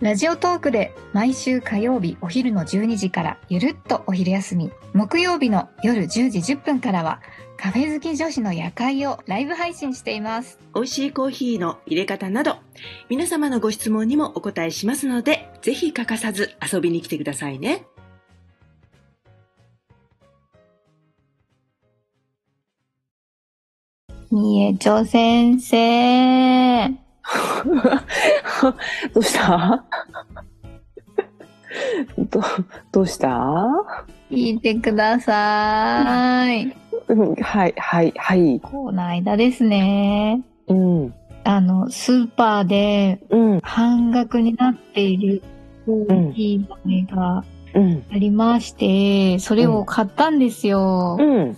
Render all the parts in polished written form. ラジオトークで毎週火曜日お昼の12時からゆるっとお昼休み、木曜日の夜10時10分からはカフェ好き女子の夜会をライブ配信しています。美味しいコーヒーの入れ方など、皆様のご質問にもお答えしますので、ぜひ欠かさず遊びに来てくださいね。みえちょ先生。どうした？どうした？聞いてください。うん、はいはいはい。この間ですね。うん。スーパーで半額になっているコーヒー豆がありまして、それを買ったんですよ。うん。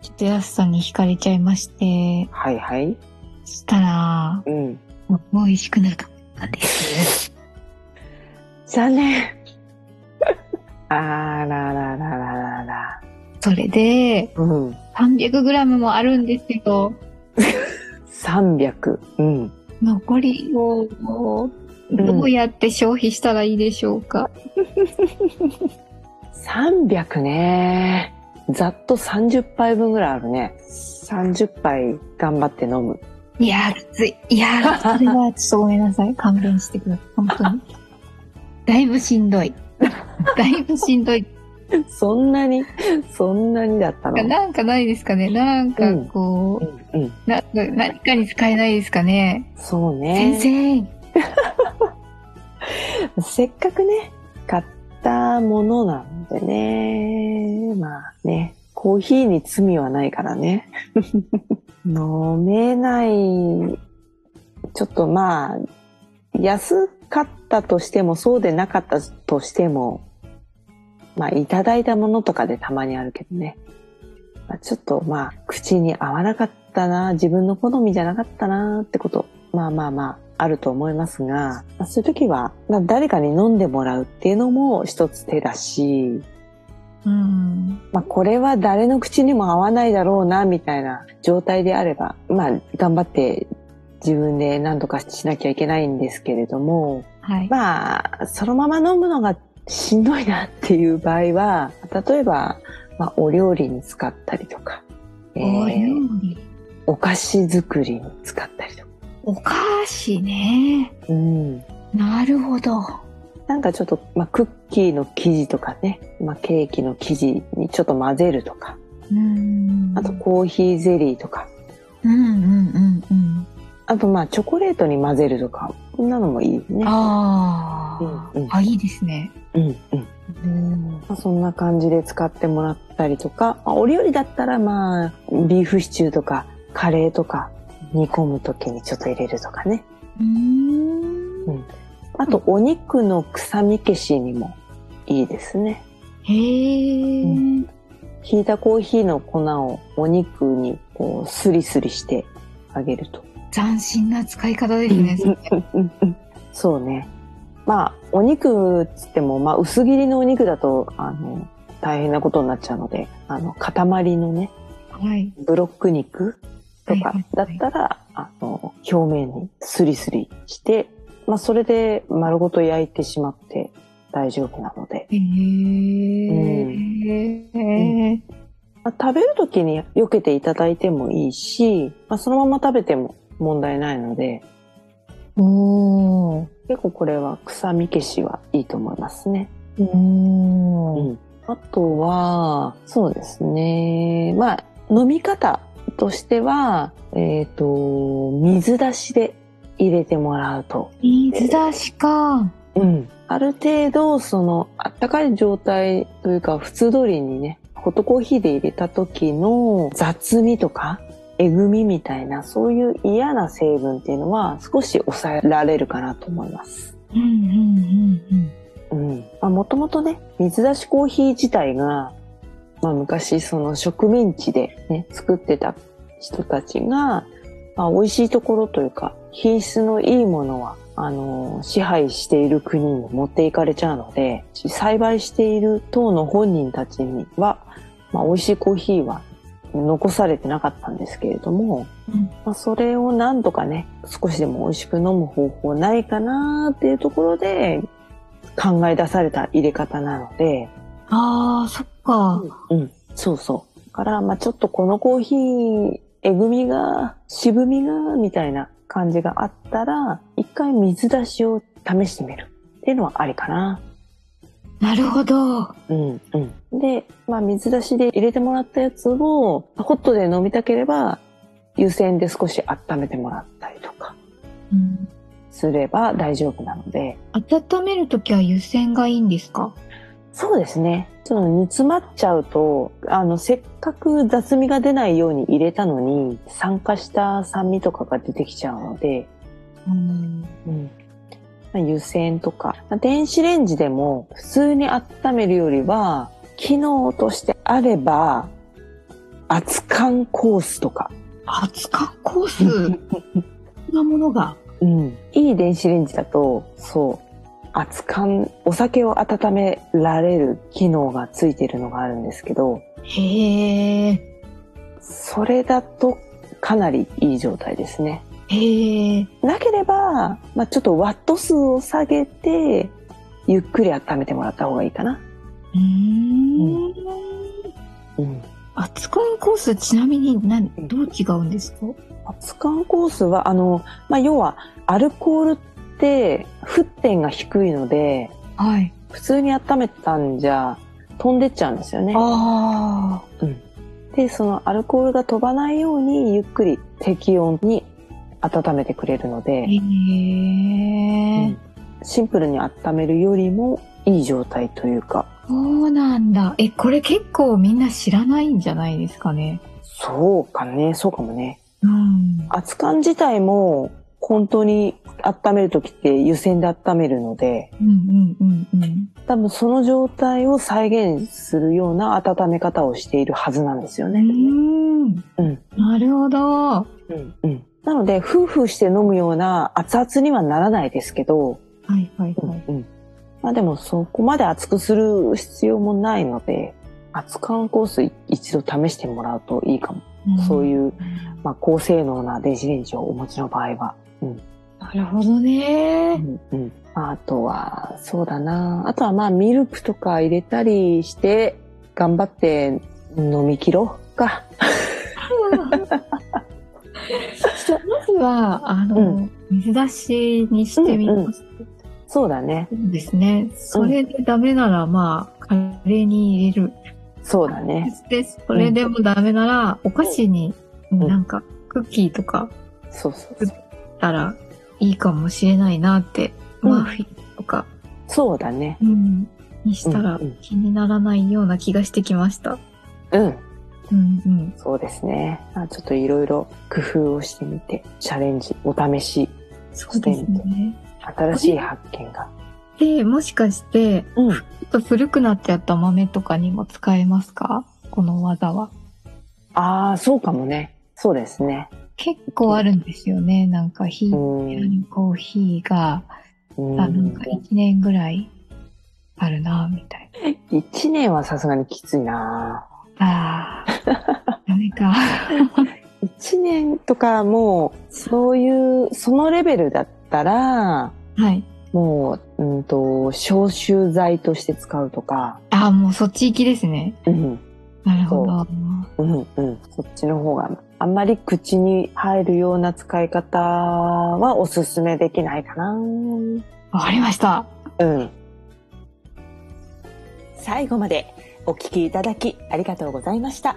ちょっと安さに惹かれちゃいまして。はいはい。したら、うん、美味しくなかったです。残念。あららららら。それで、うん、300g もあるんですけど。300。うん。残りをどうやって消費したらいいでしょうか。300ね。ざっと30杯分ぐらいあるね。30杯頑張って飲む。いやー、きつい。いやー、それはちょっとごめんなさい。勘弁してください。本当に。だいぶしんどい。そんなにだったの？なんかないですかね。なんかこう、うんうん、何かに使えないですかね。そうね。先生。せっかくね、買ったものなんでね。まあね。コーヒーに罪はないからね。飲めない。ちょっとまあ、安かったとしても、そうでなかったとしても、まあ、いただいたものとかでたまにあるけどね。まあ、ちょっとまあ、口に合わなかったな、自分の好みじゃなかったなってこと、まあ、あると思いますが、まあ、そういう時は、まあ、誰かに飲んでもらうっていうのも一つ手だし、うんまあ、これは誰の口にも合わないだろうなみたいな状態であれば、まあ、頑張って自分で何とかしなきゃいけないんですけれども、はい、まあそのまま飲むのがしんどいなっていう場合は、例えば、まあ、お料理に使ったりとか、お菓子作りに使ったりとか。お菓子ね、うん、なるほど。なんかちょっと、まあ、クッキーの生地とかね、まあ、ケーキの生地にちょっと混ぜるとか、あとコーヒーゼリーとか、あとまあチョコレートに混ぜるとか、こんなのもいいですね。あ、うんうん、あ、いいですね。うんうん。まあ、そんな感じで使ってもらったりとか、まあ、お料理だったらまあビーフシチューとかカレーとか煮込むときにちょっと入れるとかね。うん。あと、お肉の臭み消しにもいいですね。へー。うん、ひいたコーヒーの粉をお肉にこうスリスリしてあげると。斬新な使い方ですね。そうね。まあ、お肉っつっても、まあ、薄切りのお肉だと、大変なことになっちゃうので、塊のね、はい、ブロック肉とかだったら、はいはいはい、表面にスリスリして、まあ、それで丸ごと焼いてしまって大丈夫なので。うんまあ、食べるときに避けていただいてもいいし、まあ、そのまま食べても問題ないので。おー。結構これは臭み消しはいいと思いますね。うん。あとは、そうですね。まあ、飲み方としては、水出しで。入れてもらうと。水出しか。うん。ある程度、あったかい状態というか、普通通りにね、ホットコーヒーで入れた時の雑味とか、えぐみみたいな、そういう嫌な成分っていうのは少し抑えられるかなと思います。うんうんうんうん。うん。まあ、もともとね、水出しコーヒー自体が、まあ、昔その植民地で、ね、作ってた人たちが、まあ、美味しいところというか品質のいいものは支配している国に持っていかれちゃうので、栽培している党の本人たちには、まあ、美味しいコーヒーは残されてなかったんですけれども、まあ、それをなんとかね少しでも美味しく飲む方法ないかなっていうところで考え出された入れ方なので。ああ、そっか。うん、そうそう。だから、まあちょっとこのコーヒー、えぐみが、渋みが、みたいな感じがあったら、一回水出しを試してみるっていうのはありかな。なるほど。うん、うん。で、まあ水出しで入れてもらったやつを、ホットで飲みたければ、湯煎で少し温めてもらったりとか。うん。すれば大丈夫なので。温めるときは湯煎がいいんですか？そうですね。ちょっと煮詰まっちゃうと、せっかく雑味が出ないように入れたのに、酸化した酸味とかが出てきちゃうので、うん、湯煎とか、電子レンジでも普通に温めるよりは、機能としてあれば、熱燗コースとか。熱燗コースそんなものが。うん、いい電子レンジだと、そう、熱燗、お酒を温められる機能がついてるのがあるんですけど、へー。それだとかなりいい状態ですね。へー。なければ、まあ、ちょっとワット数を下げて、ゆっくり温めてもらった方がいいかな。うん。熱燗コース、ちなみにどう違うんですか？熱燗コースはまあ、要はアルコールって沸点が低いので、はい、普通に温めたんじゃ飛んでっちゃうんですよね。ああ、うん。でそのアルコールが飛ばないようにゆっくり適温に温めてくれるので、うん、シンプルに温めるよりもいい状態というか。そうなんだ。これ結構みんな知らないんじゃないですかね。そうかね、そうかもね。うん、熱燗自体も本当に温めるときって湯煎で温めるので、多分その状態を再現するような温め方をしているはずなんですよね。うん、なるほど。うんうん、なのでフーフーして飲むような熱々にはならないですけど、はいはいはい。うんうん、まあでもそこまで熱くする必要もないので、熱燗コース一度試してもらうといいかも。そういう、まあ、高性能な電子レンジをお持ちの場合は。うん、なるほどね。うんうん、あとは、そうだな。あとはまあミルクとか入れたりして、頑張って飲み切ろうか。まずは、水出しにしてみます。うんうん、そうだね。そうですね。それでダメなら、まあ、カレーに入れる。そうだね。で、それでもダメなら、お菓子になんかクッキーとか作ったらいいかもしれないなって、マフィンとか。そうだね。うん。にしたら気にならないような気がしてきました。うん。うんうん。そうですね。ちょっといろいろ工夫をしてみて、チャレンジ、お試ししてみて。そうですね。新しい発見が。で、もしかして、ちょっと古くなっちゃった豆とかにも使えますか？この技は。ああ、そうかもね。そうですね。結構あるんですよね。なんか、ひいてあるコーヒーが、なんか1年ぐらいあるな、みたいな。1年はさすがにきついな。ああ、ダメか。1年とかもう、そういう、そのレベルだったら、はい。もう、消臭剤として使うとか。ああ、もうそっち行きですね。うん。なるほど。うんうん。そっちの方が、あんまり口に入るような使い方はおすすめできないかな。わかりました。うん。最後までお聞きいただきありがとうございました。